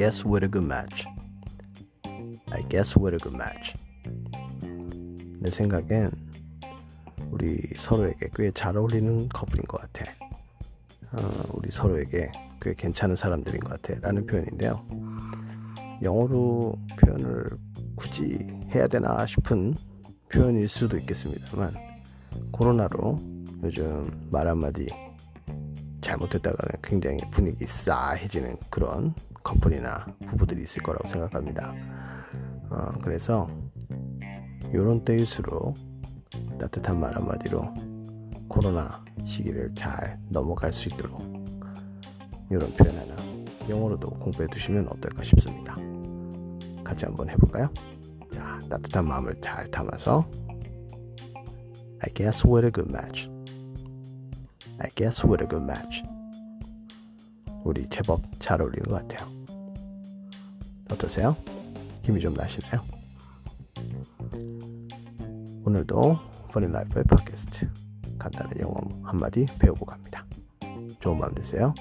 guess what a good match. I guess what a good match. 내 생각엔 우리 서로에게 꽤 잘 어울리는 커플인 것 같아. 우리 서로에게 꽤 괜찮은 사람들인 것 같아 라는 표현인데요. 영어로 표현을 굳이 해야 되나 싶은 표현일 수도 있겠습니다만, 코로나로 요즘 말 한마디 잘못했다가는 굉장히 분위기 싸해지는 그런 커플이나 부부들이 있을 거라고 생각합니다. 그래서 요런 때일수록 따뜻한 말 한마디로 코로나 시기를 잘 넘어갈 수 있도록 요런 표현 하나 영어로도 공부해 두시면 어떨까 싶습니다. 같이 한번 해볼까요? 자, 따뜻한 마음을 잘 담아서 I guess what a good match. I guess what a good match. 우리 제법 잘 어울리는 것 같아요. 어떠세요? 힘이 좀 나시나요? 오늘도 Funny Life의 팟캐스트 간단한 영어 한마디 배우고 갑니다. 좋은 밤 되세요.